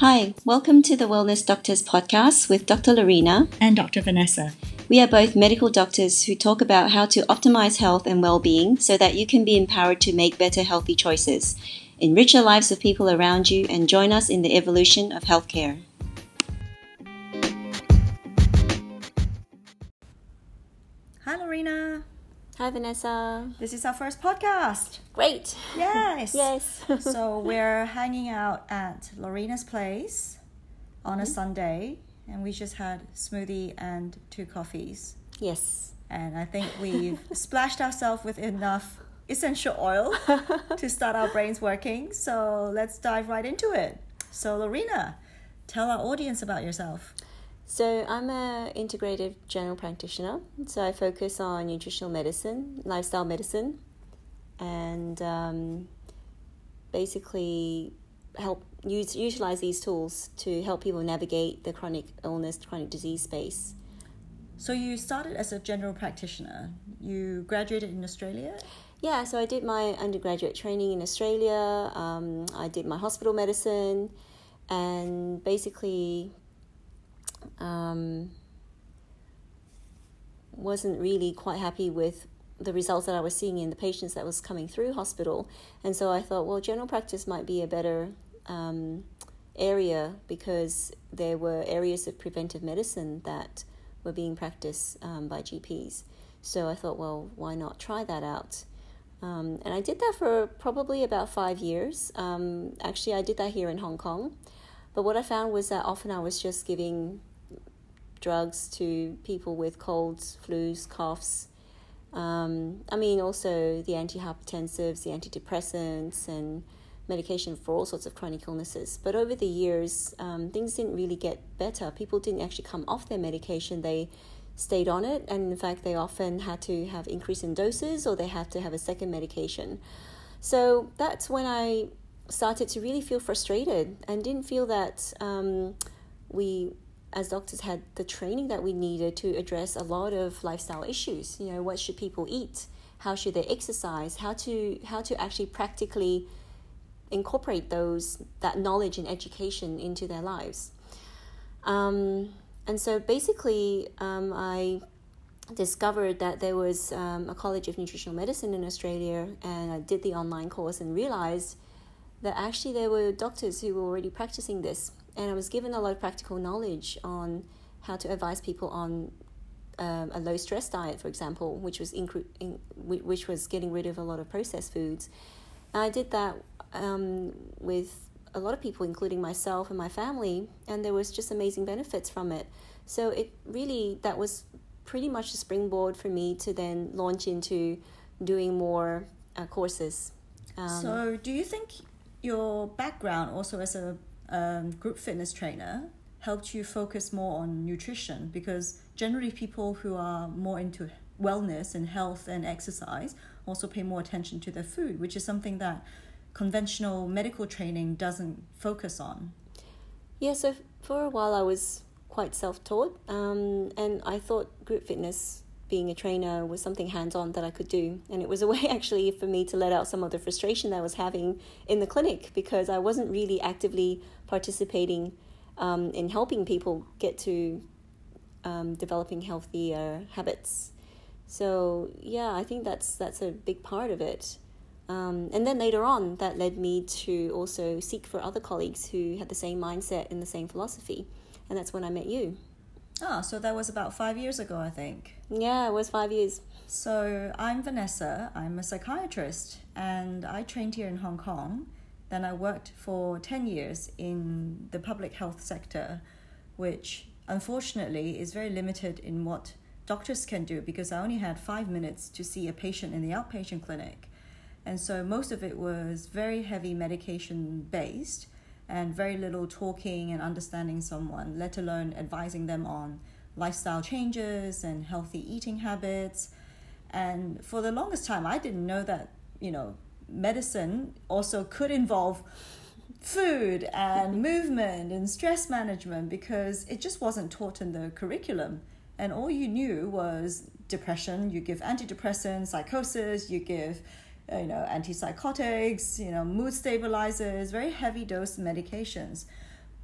Hi, welcome to the Wellness Doctors podcast with Dr. Laurena and Dr. Vanessa. We are both medical doctors who talk about how to optimize health and well-being so that you can be empowered to make better healthy choices, enrich the lives of people around you, and join us in the evolution of healthcare. Hi, Laurena. Hi, Vanessa. This is our first podcast. Great. Yes. Yes. So we're hanging out at Laurena's place on a Sunday, and we just had smoothie and 2 coffees. Yes. And I think we've splashed ourselves with enough essential oil to start our brains working. So let's dive right into it. So Laurena, tell our audience about yourself. So I'm an integrative general practitioner, so I focus on nutritional medicine, lifestyle medicine, and basically help utilize these tools to help people navigate the chronic illness, chronic disease space. So you started as a general practitioner. You graduated in Australia? Yeah, so I did my undergraduate training in Australia. I did my hospital medicine, and basically wasn't really quite happy with the results that I was seeing in the patients that was coming through hospital. And so I thought, well, general practice might be a better area, because there were areas of preventive medicine that were being practiced by GPs. So I thought, well, why not try that out? And I did that for probably about 5 years. Actually, I did that here in Hong Kong. But what I found was that often I was just giving drugs to people with colds, flus, coughs. Also the antihypertensives, the antidepressants, and medication for all sorts of chronic illnesses. But over the years, things didn't really get better. People didn't actually come off their medication. They stayed on it. And in fact, they often had to have increase in doses, or they had to have a second medication. So that's when I started to really feel frustrated and didn't feel that we as doctors had the training that we needed to address a lot of lifestyle issues. You know, what should people eat? How should they exercise? How to actually practically incorporate that knowledge and education into their lives. And so basically I discovered that there was a College of Nutritional Medicine in Australia, and I did the online course and realized that actually there were doctors who were already practicing this, and I was given a lot of practical knowledge on how to advise people on a low-stress diet, for example, which was getting rid of a lot of processed foods. And I did that with a lot of people, including myself and my family, and there was just amazing benefits from it. So that was pretty much the springboard for me to then launch into doing more courses. So do you think your background also as a group fitness trainer helped you focus more on nutrition? Because generally people who are more into wellness and health and exercise also pay more attention to their food, which is something that conventional medical training doesn't focus on. Yeah, so for a while I was quite self-taught, and I thought group fitness, being a trainer, was something hands-on that I could do. And it was a way actually for me to let out some of the frustration that I was having in the clinic, because I wasn't really actively participating in helping people get to developing healthier habits. So yeah, I think that's a big part of it. And then later on, that led me to also seek for other colleagues who had the same mindset and the same philosophy. And that's when I met you. Ah, so that was about 5 years ago, I think. Yeah, it was 5 years. So I'm Vanessa. I'm a psychiatrist, and I trained here in Hong Kong. Then I worked for 10 years in the public health sector, which unfortunately is very limited in what doctors can do, because I only had 5 minutes to see a patient in the outpatient clinic. And so most of it was very heavy medication based, and very little talking and understanding someone, let alone advising them on lifestyle changes and healthy eating habits. And for the longest time, I didn't know that, medicine also could involve food and movement and stress management, because it just wasn't taught in the curriculum. And all you knew was depression. You give antidepressants, psychosis, you give antipsychotics, mood stabilizers, very heavy dose medications.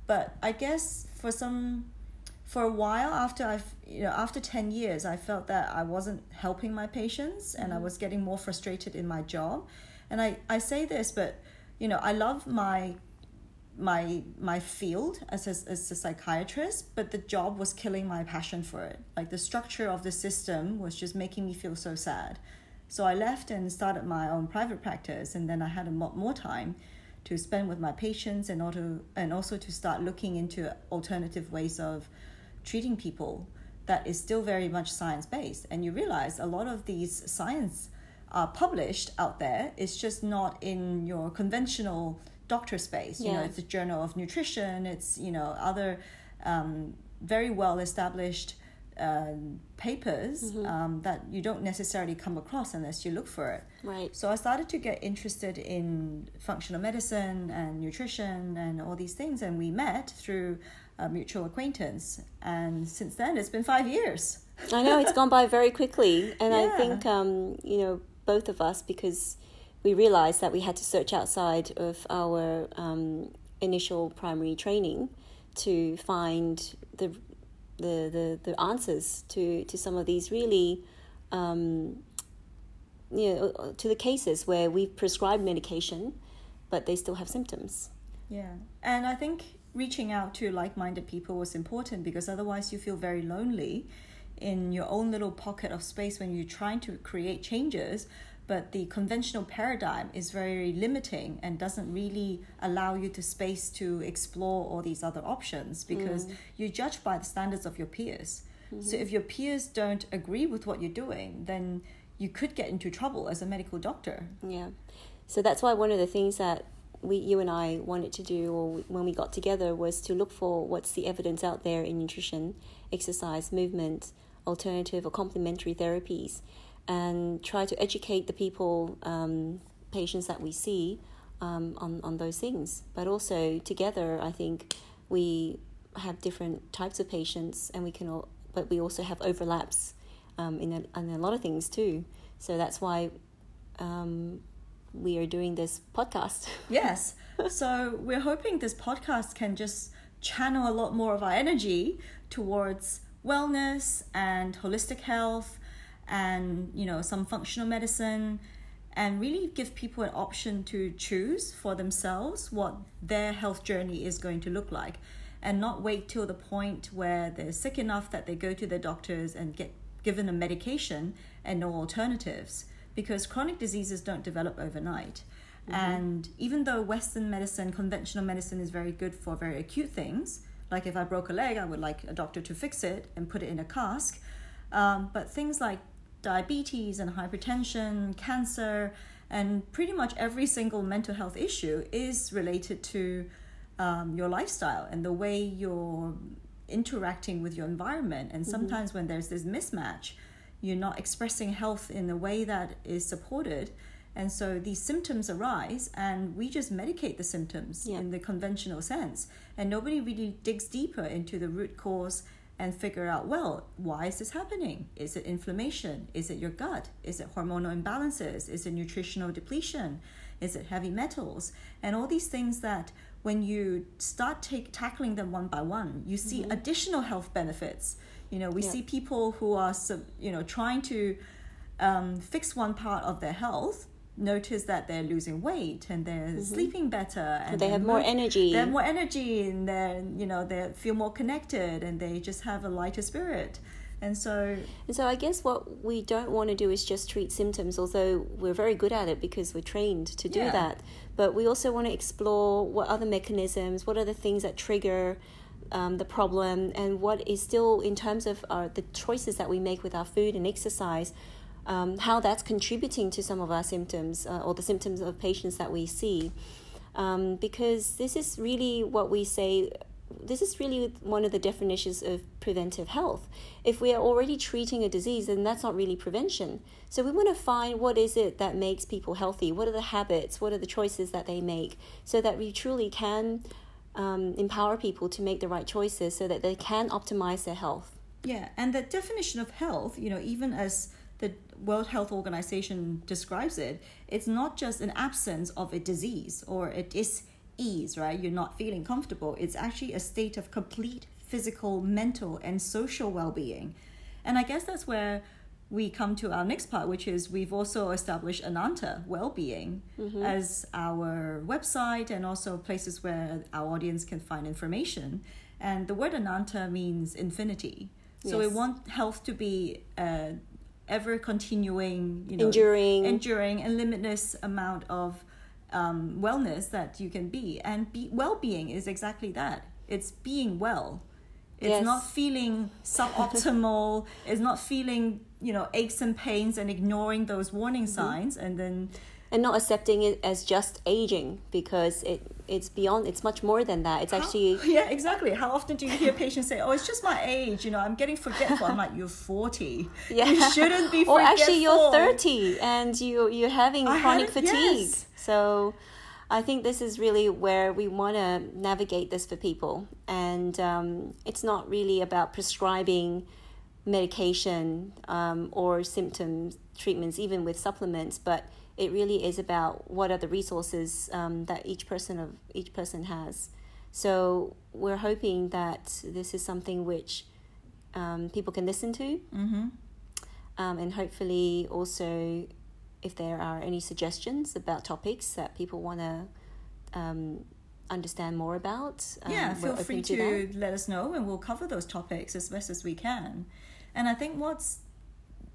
But I guess for a while after after 10 years, I felt that I wasn't helping my patients and I was getting more frustrated in my job. And I say this, but I love my field as a psychiatrist, but the job was killing my passion for it. Like the structure of the system was just making me feel so sad. So I left and started my own private practice, and then I had a lot more time to spend with my patients and also to start looking into alternative ways of treating people that is still very much science-based. And you realize a lot of these science are published out there. It's just not in your conventional doctor space. Yeah. It's the Journal of Nutrition. It's, other very well-established papers that you don't necessarily come across unless you look for it. Right. So I started to get interested in functional medicine and nutrition and all these things, and we met through a mutual acquaintance. And since then, it's been 5 years. I know, it's gone by very quickly. And yeah. I think, both of us, because we realized that we had to search outside of our initial primary training to find the answers to some of these really, to the cases where we've prescribed medication, but they still have symptoms. Yeah. And I think reaching out to like-minded people was important, because otherwise you feel very lonely in your own little pocket of space when you're trying to create changes, but the conventional paradigm is very limiting and doesn't really allow you the space to explore all these other options, because you're judged by the standards of your peers. Mm-hmm. So if your peers don't agree with what you're doing, then you could get into trouble as a medical doctor. Yeah. So that's why one of the things that you and I wanted to do, or when we got together, was to look for what's the evidence out there in nutrition, exercise, movement, alternative or complementary therapies, and try to educate the people, patients that we see, on those things. But also together, I think we have different types of patients, and but we also have overlaps in a lot of things too. So that's why we are doing this podcast. Yes. So we're hoping this podcast can just channel a lot more of our energy towards wellness and holistic health and, some functional medicine, and really give people an option to choose for themselves what their health journey is going to look like, and not wait till the point where they're sick enough that they go to their doctors and get given a medication and no alternatives. Because chronic diseases don't develop overnight. Mm-hmm. And even though Western medicine, conventional medicine, is very good for very acute things, like if I broke a leg, I would like a doctor to fix it and put it in a cask. But things like diabetes and hypertension, cancer, and pretty much every single mental health issue is related to your lifestyle and the way you're interacting with your environment. And sometimes when there's this mismatch, you're not expressing health in a way that is supported. And so these symptoms arise, and we just medicate the symptoms in the conventional sense. And nobody really digs deeper into the root cause and figure out, well, why is this happening? Is it inflammation? Is it your gut? Is it hormonal imbalances? Is it nutritional depletion? Is it heavy metals? And all these things that when you start tackling them one by one, you see additional health benefits. We see people who are, trying to fix one part of their health, notice that they're losing weight and they're sleeping better, and they have more energy. They have more energy, and they feel more connected, and they just have a lighter spirit. And so I guess what we don't want to do is just treat symptoms, although we're very good at it because we're trained to do that. But we also want to explore what other mechanisms, what are the things that trigger the problem, and what is still, in terms of the choices that we make with our food and exercise, how that's contributing to some of our symptoms, or the symptoms of patients that we see, because this is really what we say. This is really one of the definitions of preventive health. If we are already treating a disease, then that's not really prevention. So we want to find what is it that makes people healthy, what are the habits, what are the choices that they make, so that we truly can empower people to make the right choices so that they can optimize their health. Yeah, and the definition of health, even as the World Health Organization describes it, it's not just an absence of a disease, or it is ease, right? You're not feeling comfortable. It's actually a state of complete physical, mental, and social well-being. And I guess that's where we come to our next part, which is we've also established Ananta Wellbeing mm-hmm. as our website and also places where our audience can find information. And the word Ananta means infinity. So yes. We want health to be ever-continuing, enduring and limitless amount of wellness that you can be. And well-being is exactly that. It's being well. It's yes. not feeling suboptimal. It's not feeling, aches and pains and ignoring those warning mm-hmm. signs and not accepting it as just aging, because it's beyond, it's much more than that. It's actually... Yeah, exactly. How often do you hear patients say, it's just my age, I'm getting forgetful. I'm like, you're 40. Yeah. You shouldn't be forgetful. Or actually you're 30 and you're having chronic fatigue. Yes. So I think this is really where we want to navigate this for people. And it's not really about prescribing medication or symptom treatments, even with supplements, but it really is about what are the resources that each person has. So we're hoping that this is something which people can listen to, mm-hmm. And hopefully also if there are any suggestions about topics that people want to understand more about. Feel free to let us know, and we'll cover those topics as best as we can. And I think what's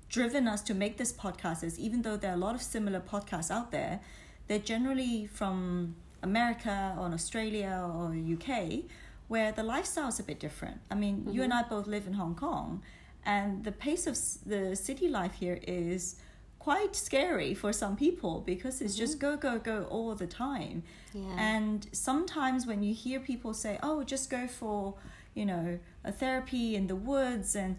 driven us to make this podcast is, even though there are a lot of similar podcasts out there, they're generally from America or Australia or UK, where the lifestyle is a bit different. I mean, mm-hmm. you and I both live in Hong Kong, and the pace of the city life here is quite scary for some people, because it's mm-hmm. just go all the time. Yeah. And sometimes when you hear people say, just go for, a therapy in the woods, and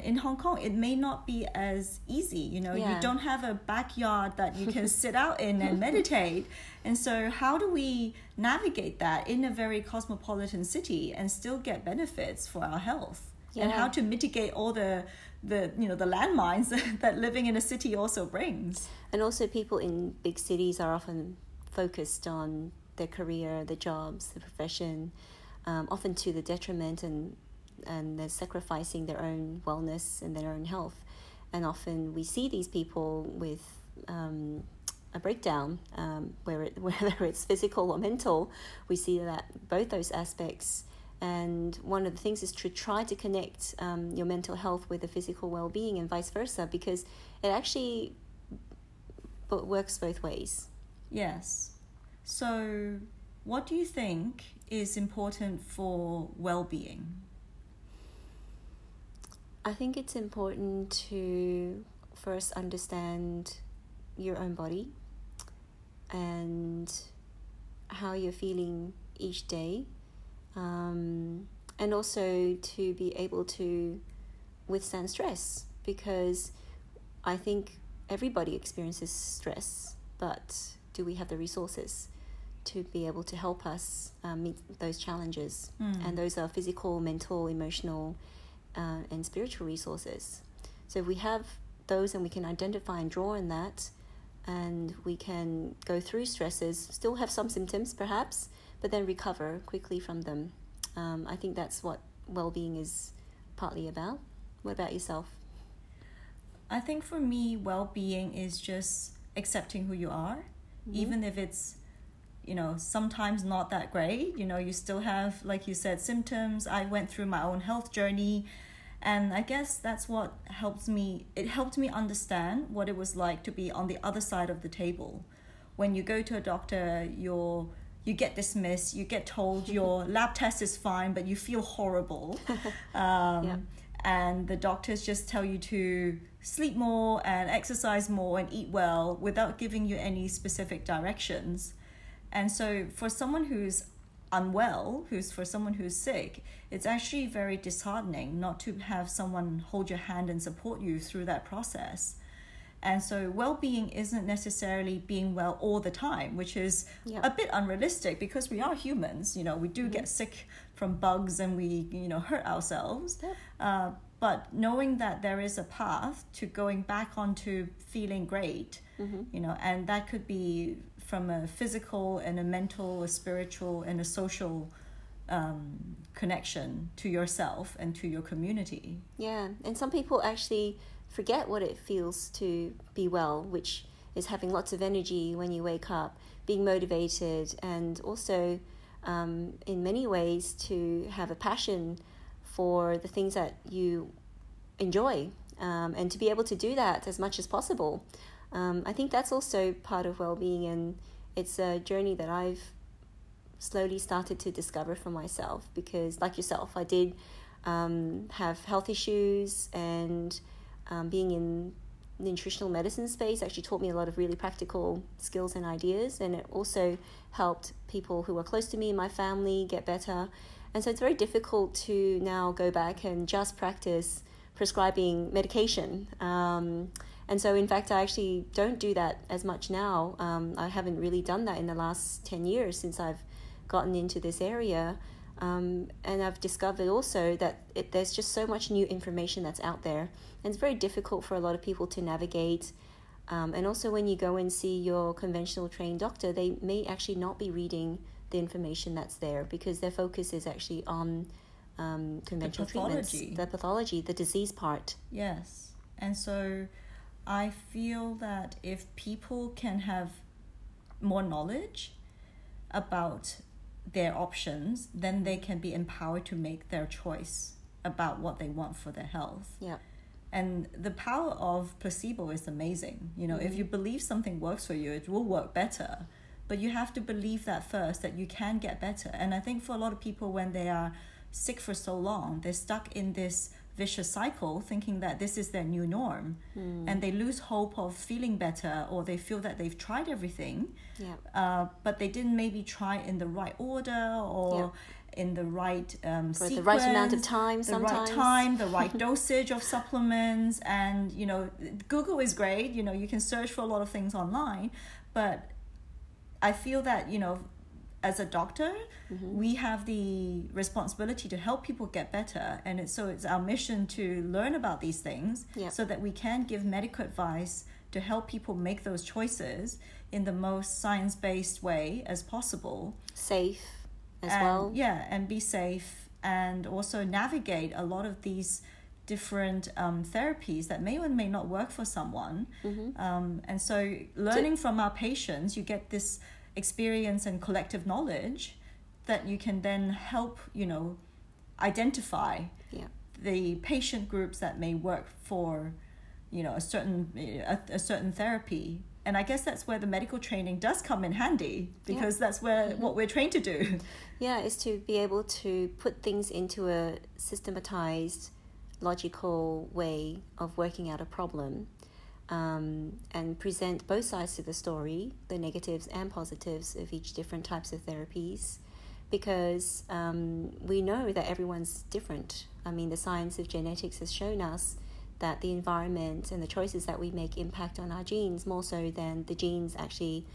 in Hong Kong, it may not be as easy. You don't have a backyard that you can sit out in and meditate. And so how do we navigate that in a very cosmopolitan city and still get benefits for our health? Yeah. And how to mitigate all the landmines that living in a city also brings. And also, people in big cities are often focused on their career, their jobs, the profession, often to the detriment and they're sacrificing their own wellness and their own health. And often we see these people with a breakdown, whether it's physical or mental. We see that both those aspects. And one of the things is to try to connect your mental health with the physical well-being, and vice versa, because it actually works both ways. Yes. So what do you think is important for well-being? I think it's important to first understand your own body and how you're feeling each day, and also to be able to withstand stress, because I think everybody experiences stress, but do we have the resources to be able to help us meet those challenges? Mm. And those are physical, mental, emotional, and spiritual resources. So if we have those and we can identify and draw on that, and we can go through stresses, still have some symptoms perhaps, but then recover quickly from them. I think that's what well-being is partly about. What about yourself? I think for me, well-being is just accepting who you are, mm-hmm. even if it's sometimes not that great. You still have, like you said, symptoms. I went through my own health journey, and I guess that's what helps me. It helped me understand what it was like to be on the other side of the table. When you go to a doctor, you get dismissed, you get told your lab test is fine, but you feel horrible. And the doctors just tell you to sleep more and exercise more and eat well without giving you any specific directions. And so for someone who's unwell, who's sick, it's actually very disheartening not to have someone hold your hand and support you through that process. And so well-being isn't necessarily being well all the time, which is a bit unrealistic, because we are humans. We do mm-hmm. get sick from bugs and we hurt ourselves. But knowing that there is a path to going back onto feeling great, mm-hmm. you know, and that could be from a physical and a mental, a spiritual and a social connection to yourself and to your community. Yeah, and some people actually forget what it feels to be well, which is having lots of energy when you wake up, being motivated, and also in many ways to have a passion for the things that you enjoy, and to be able to do that as much as possible. I think that's also part of well-being, and it's a journey that I've slowly started to discover for myself, because like yourself, I did have health issues, and being in the nutritional medicine space actually taught me a lot of really practical skills and ideas, and it also helped people who were close to me in my family get better. And so it's very difficult to now go back and just practice prescribing medication. And so, in fact, I actually don't do that as much now. I haven't really done that in the last 10 years since I've gotten into this area. And I've discovered also that there's just so much new information that's out there. And it's very difficult for a lot of people to navigate. And also when you go and see your conventional trained doctor, they may actually not be reading the information that's there, because their focus is actually on conventional treatments, the pathology, the disease part. Yes. And so I feel that if people can have more knowledge about their options, then they can be empowered to make their choice about what they want for their health. Yeah. And the power of placebo is amazing. You know, mm-hmm. if you believe something works for you, it will work better. But you have to believe that first, that you can get better. And I think for a lot of people, when they are sick for so long, they're stuck in this vicious cycle thinking that this is their new norm. Mm. And they lose hope of feeling better, or they feel that they've tried everything, yeah. But they didn't maybe try in the right order, or yeah. in the right sequence, the right amount of time, the right dosage of supplements. And, you know, Google is great. You know, you can search for a lot of things online, but I feel that, you know, as a doctor, mm-hmm. we have the responsibility to help people get better. And it's our mission to learn about these things yeah. so that we can give medical advice to help people make those choices in the most science-based way as possible. Safe as well. Yeah, and be safe, and also navigate a lot of these different therapies that may or may not work for someone. Mm-hmm. And so learning from our patients, you get this experience and collective knowledge that you can then help, you know, identify yeah. the patient groups that may work for, you know, a certain therapy. And I guess that's where the medical training does come in handy, because yeah. that's where mm-hmm. what we're trained to do. Yeah, is to be able to put things into a systematized, logical way of working out a problem, and present both sides to the story, the negatives and positives of each different types of therapies, because we know that everyone's different. I mean, the science of genetics has shown us that the environment and the choices that we make impact on our genes more so than the genes actually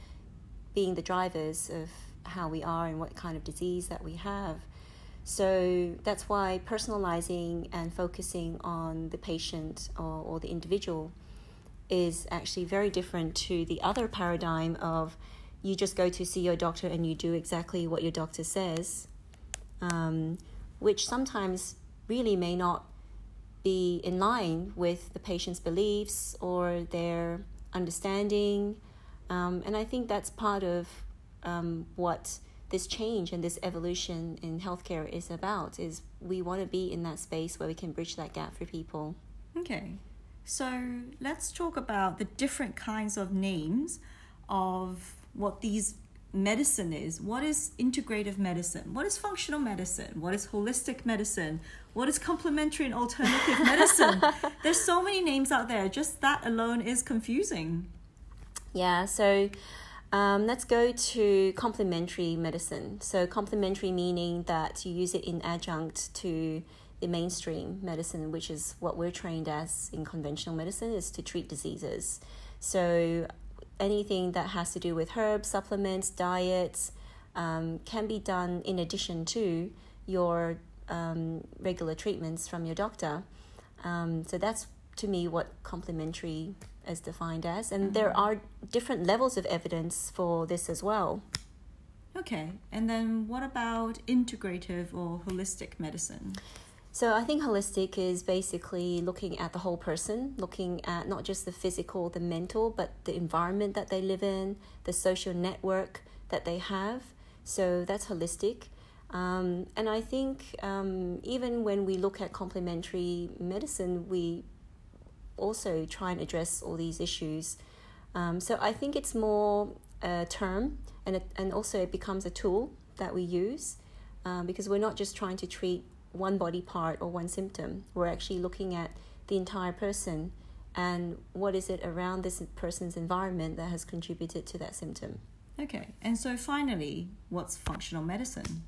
being the drivers of how we are and what kind of disease that we have. So that's why personalizing and focusing on the patient or the individual is actually very different to the other paradigm of you just go to see your doctor and you do exactly what your doctor says, which sometimes really may not be in line with the patient's beliefs or their understanding. And I think that's part of what this change and this evolution in healthcare is about, is we want to be in that space where we can bridge that gap for people. Okay, so let's talk about the different kinds of names of what these medicine is. What is integrative medicine? What is functional medicine? What is holistic medicine? What is complementary and alternative medicine? There's so many names out there. Just that alone is confusing. Yeah, so let's go to complementary medicine. So complementary meaning that you use it in adjunct to the mainstream medicine, which is what we're trained as in conventional medicine, is to treat diseases. So anything that has to do with herbs, supplements, diets, can be done in addition to your regular treatments from your doctor. So that's, to me, what complementary is defined as. And there are different levels of evidence for this as well. Okay. And then what about integrative or holistic medicine? So I think holistic is basically looking at the whole person, looking at not just the physical, the mental, but the environment that they live in, the social network that they have. So that's holistic. And I think even when we look at complementary medicine, we also try and address all these issues. So I think it's more a term, and also it becomes a tool that we use because we're not just trying to treat one body part or one symptom. We're actually looking at the entire person and what is it around this person's environment that has contributed to that symptom. Okay, and so finally, what's functional medicine?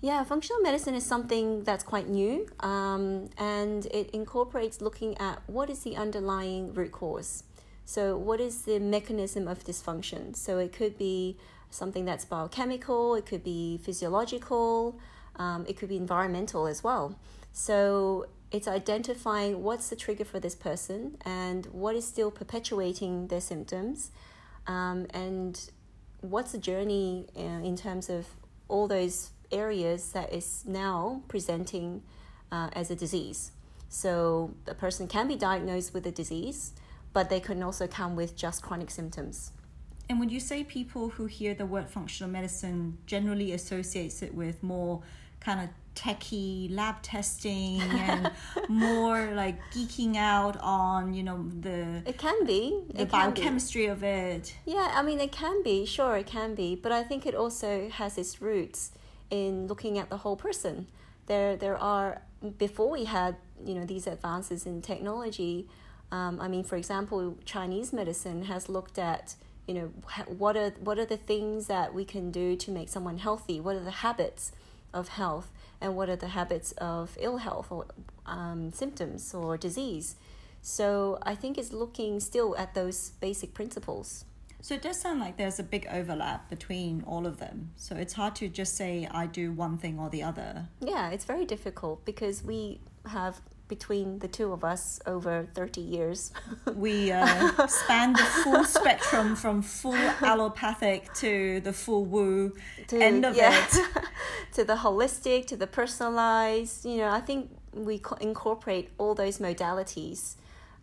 Yeah, functional medicine is something that's quite new, and it incorporates looking at what is the underlying root cause. So what is the mechanism of dysfunction? So it could be something that's biochemical, it could be physiological, it could be environmental as well. So it's identifying what's the trigger for this person and what is still perpetuating their symptoms, and what's the journey in terms of all those areas that is now presenting as a disease. So a person can be diagnosed with a disease, but they can also come with just chronic symptoms. And would you say people who hear the word functional medicine generally associates it with more kind of techie lab testing and more like geeking out on, you know, the biochemistry of it? Yeah, I mean, it can be, sure, it can be. But I think it also has its roots in looking at the whole person. There are, before we had, you know, these advances in technology, I mean, for example, Chinese medicine has looked at, you know, what are the things that we can do to make someone healthy? What are the habits of health, and what are the habits of ill health or symptoms or disease? So I think it's looking still at those basic principles. So it does sound like there's a big overlap between all of them. So it's hard to just say I do one thing or the other. Yeah, it's very difficult because we have, between the two of us, over 30 years. We span the full spectrum from full allopathic to the full woo end of it. To the holistic, to the personalized. You know, I think we incorporate all those modalities.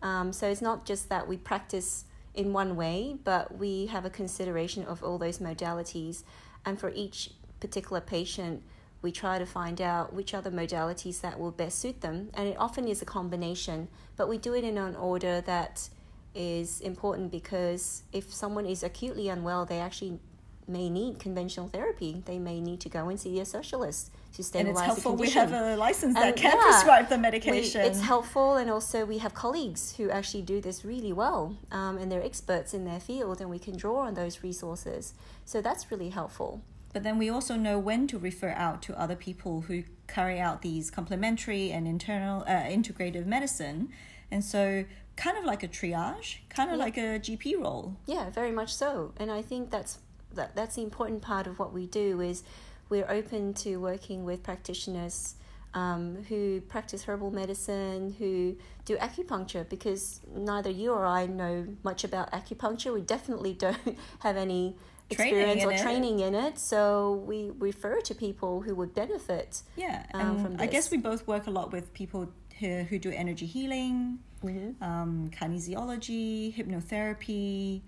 So it's not just that we practice in one way, but we have a consideration of all those modalities. And for each particular patient, we try to find out which are the modalities that will best suit them. And it often is a combination, but we do it in an order that is important because if someone is acutely unwell, they actually may need conventional therapy. They may need to go and see a specialist to stabilize the condition. And it's helpful we have a license that can prescribe the medication. It's helpful, and also we have colleagues who actually do this really well, and they're experts in their field, and we can draw on those resources. So that's really helpful. But then we also know when to refer out to other people who carry out these complementary and integrative medicine. And so kind of like a triage, kind of like a GP role. Yeah, very much so. And I think that's the important part of what we do is we're open to working with practitioners who practice herbal medicine, who do acupuncture, because neither you or I know much about acupuncture. We definitely don't have any experience or training in it, so we refer to people who would benefit from this. I guess we both work a lot with people here who do energy healing, kinesiology, hypnotherapy,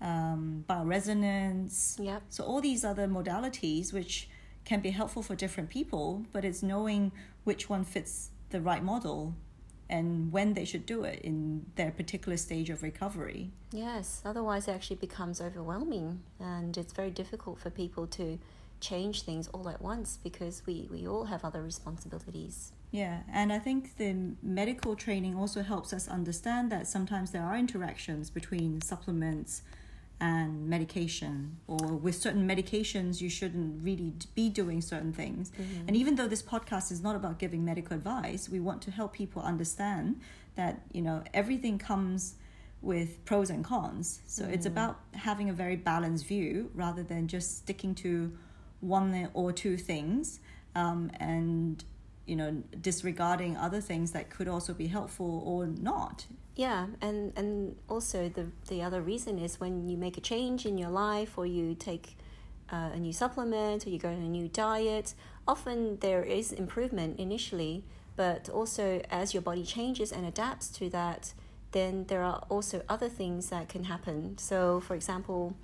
bioresonance. Yep. So all these other modalities which can be helpful for different people, but it's knowing which one fits the right model and when they should do it in their particular stage of recovery. Yes, otherwise it actually becomes overwhelming, and it's very difficult for people to change things all at once because we all have other responsibilities. Yeah, and I think the medical training also helps us understand that sometimes there are interactions between supplements and medication, or with certain medications you shouldn't really be doing certain things. Mm-hmm. And even though this podcast is not about giving medical advice, we want to help people understand that, you know, everything comes with pros and cons. So it's about having a very balanced view rather than just sticking to one or two things, and you know, disregarding other things that could also be helpful or not. Yeah, and also the other reason is when you make a change in your life, or you take a new supplement, or you go on a new diet, often there is improvement initially, but also as your body changes and adapts to that, then there are also other things that can happen. So, for example,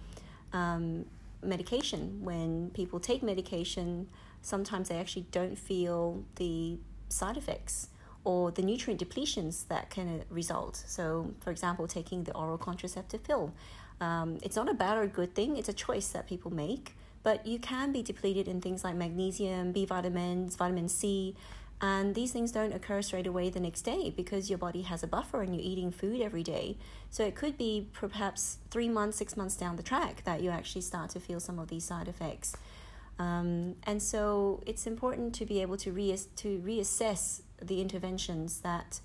medication. When people take medication, sometimes they actually don't feel the side effects or the nutrient depletions that can result. So, for example, taking the oral contraceptive pill. It's not a bad or good thing. It's a choice that people make. But you can be depleted in things like magnesium, B vitamins, vitamin C. And these things don't occur straight away the next day because your body has a buffer and you're eating food every day. So it could be perhaps 3 months, 6 months down the track that you actually start to feel some of these side effects. And so it's important to be able to reassess the interventions that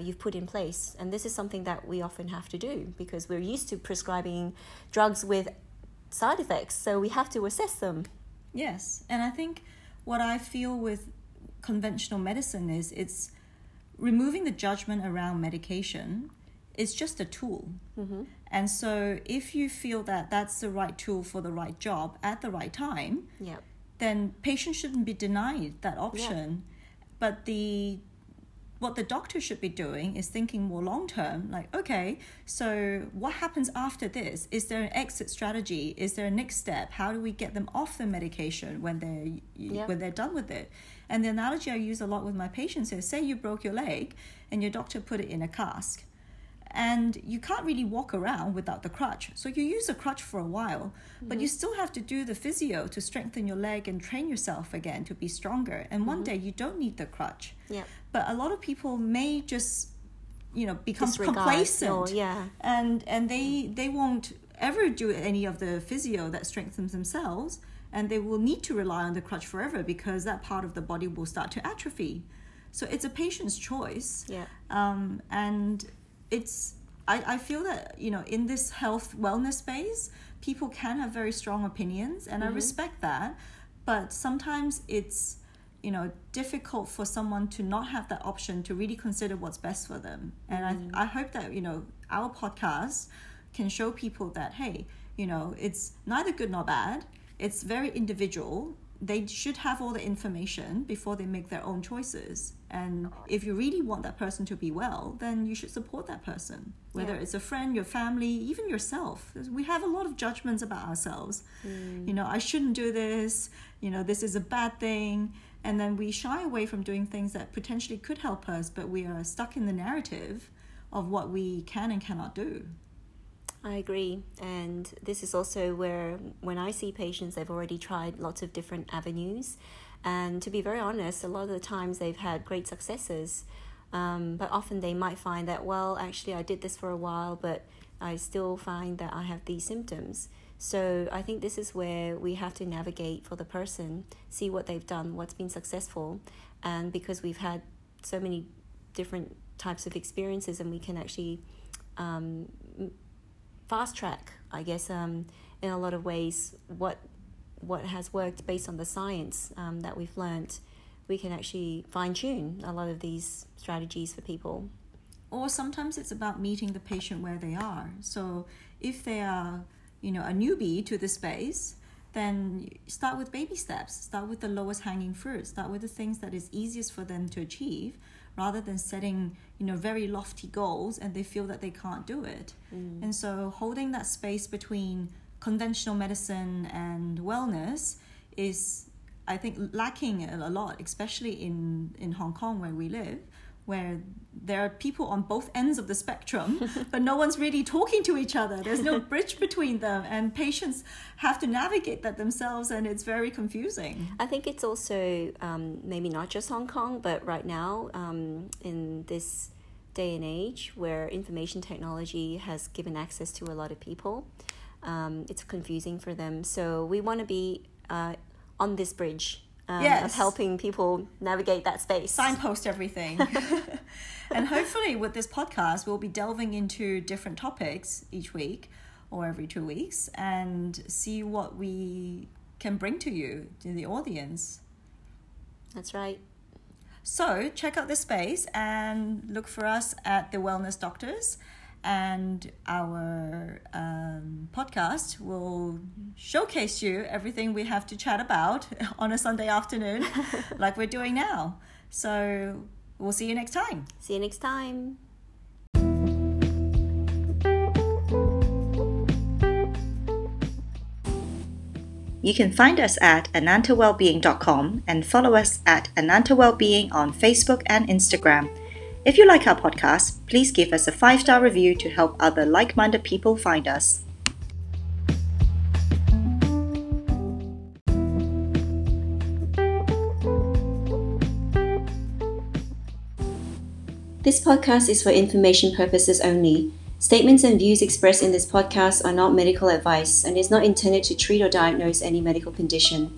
you've put in place. And this is something that we often have to do because we're used to prescribing drugs with side effects. So we have to assess them. Yes. And I think what I feel with conventional medicine is it's removing the judgment around medication. It's just a tool. Mm-hmm. And so if you feel that that's the right tool for the right job at the right time, yep, then patients shouldn't be denied that option. Yep. But what the doctor should be doing is thinking more long-term, like, okay, so what happens after this? Is there an exit strategy? Is there a next step? How do we get them off the medication when they're done with it? And the analogy I use a lot with my patients is, say you broke your leg and your doctor put it in a cast, and you can't really walk around without the crutch. So you use a crutch for a while, but mm-hmm, you still have to do the physio to strengthen your leg and train yourself again to be stronger. And one mm-hmm day you don't need the crutch. Yeah. But a lot of people may just, you know, become complacent. Or, yeah. And they won't ever do any of the physio that strengthens themselves. And they will need to rely on the crutch forever because that part of the body will start to atrophy. So it's a patient's choice. Yeah. And it's, I feel that, you know, in this health wellness space, people can have very strong opinions, and mm-hmm, I respect that. But sometimes it's, you know, difficult for someone to not have that option to really consider what's best for them. And mm-hmm, I hope that, you know, our podcast can show people that, hey, you know, it's neither good nor bad. It's very individual. They should have all the information before they make their own choices. And if you really want that person to be well, then you should support that person, whether it's a friend, your family, even yourself. We have a lot of judgments about ourselves. Mm. You know, I shouldn't do this. You know, this is a bad thing. And then we shy away from doing things that potentially could help us, but we are stuck in the narrative of what we can and cannot do. I agree. And this is also where, when I see patients, they've already tried lots of different avenues. And to be very honest, a lot of the times they've had great successes. But often they might find that, well, actually, I did this for a while, but I still find that I have these symptoms. So I think this is where we have to navigate for the person, see what they've done, what's been successful. And because we've had so many different types of experiences, and we can actually fast track, I guess, in a lot of ways, what has worked based on the science that we've learned. We can actually fine tune a lot of these strategies for people. Or sometimes it's about meeting the patient where they are. So if they are, you know, a newbie to the space, then start with baby steps. Start with the lowest hanging fruit. Start with the things that is easiest for them to achieve, rather than setting, you know, very lofty goals and they feel that they can't do it. Mm. And so holding that space between conventional medicine and wellness is, I think, lacking a lot, especially in Hong Kong where we live, where there are people on both ends of the spectrum, but no one's really talking to each other. There's no bridge between them, and patients have to navigate that themselves, and it's very confusing. I think it's also maybe not just Hong Kong, but right now in this day and age where information technology has given access to a lot of people, it's confusing for them. So we want to be on this bridge. Yes. Of helping people navigate that space. Signpost everything. And hopefully with this podcast, we'll be delving into different topics each week or every 2 weeks and see what we can bring to you, to the audience. That's right. So check out the space and look for us at The Wellness Doctors, and our podcast will showcase you everything we have to chat about on a Sunday afternoon like we're doing now. So we'll see you next time. See you next time. You can find us at anantawellbeing.com and follow us at Ananta Wellbeing on Facebook and Instagram. If you like our podcast, please give us a 5-star review to help other like-minded people find us. This podcast is for information purposes only. Statements and views expressed in this podcast are not medical advice and is not intended to treat or diagnose any medical condition.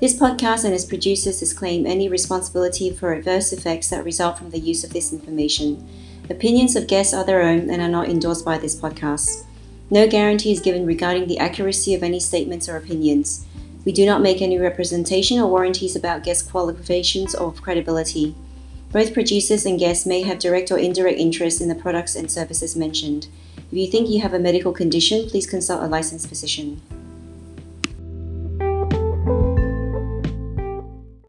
This podcast and its producers disclaim any responsibility for adverse effects that result from the use of this information. Opinions of guests are their own and are not endorsed by this podcast. No guarantee is given regarding the accuracy of any statements or opinions. We do not make any representation or warranties about guest qualifications or credibility. Both producers and guests may have direct or indirect interest in the products and services mentioned. If you think you have a medical condition, please consult a licensed physician.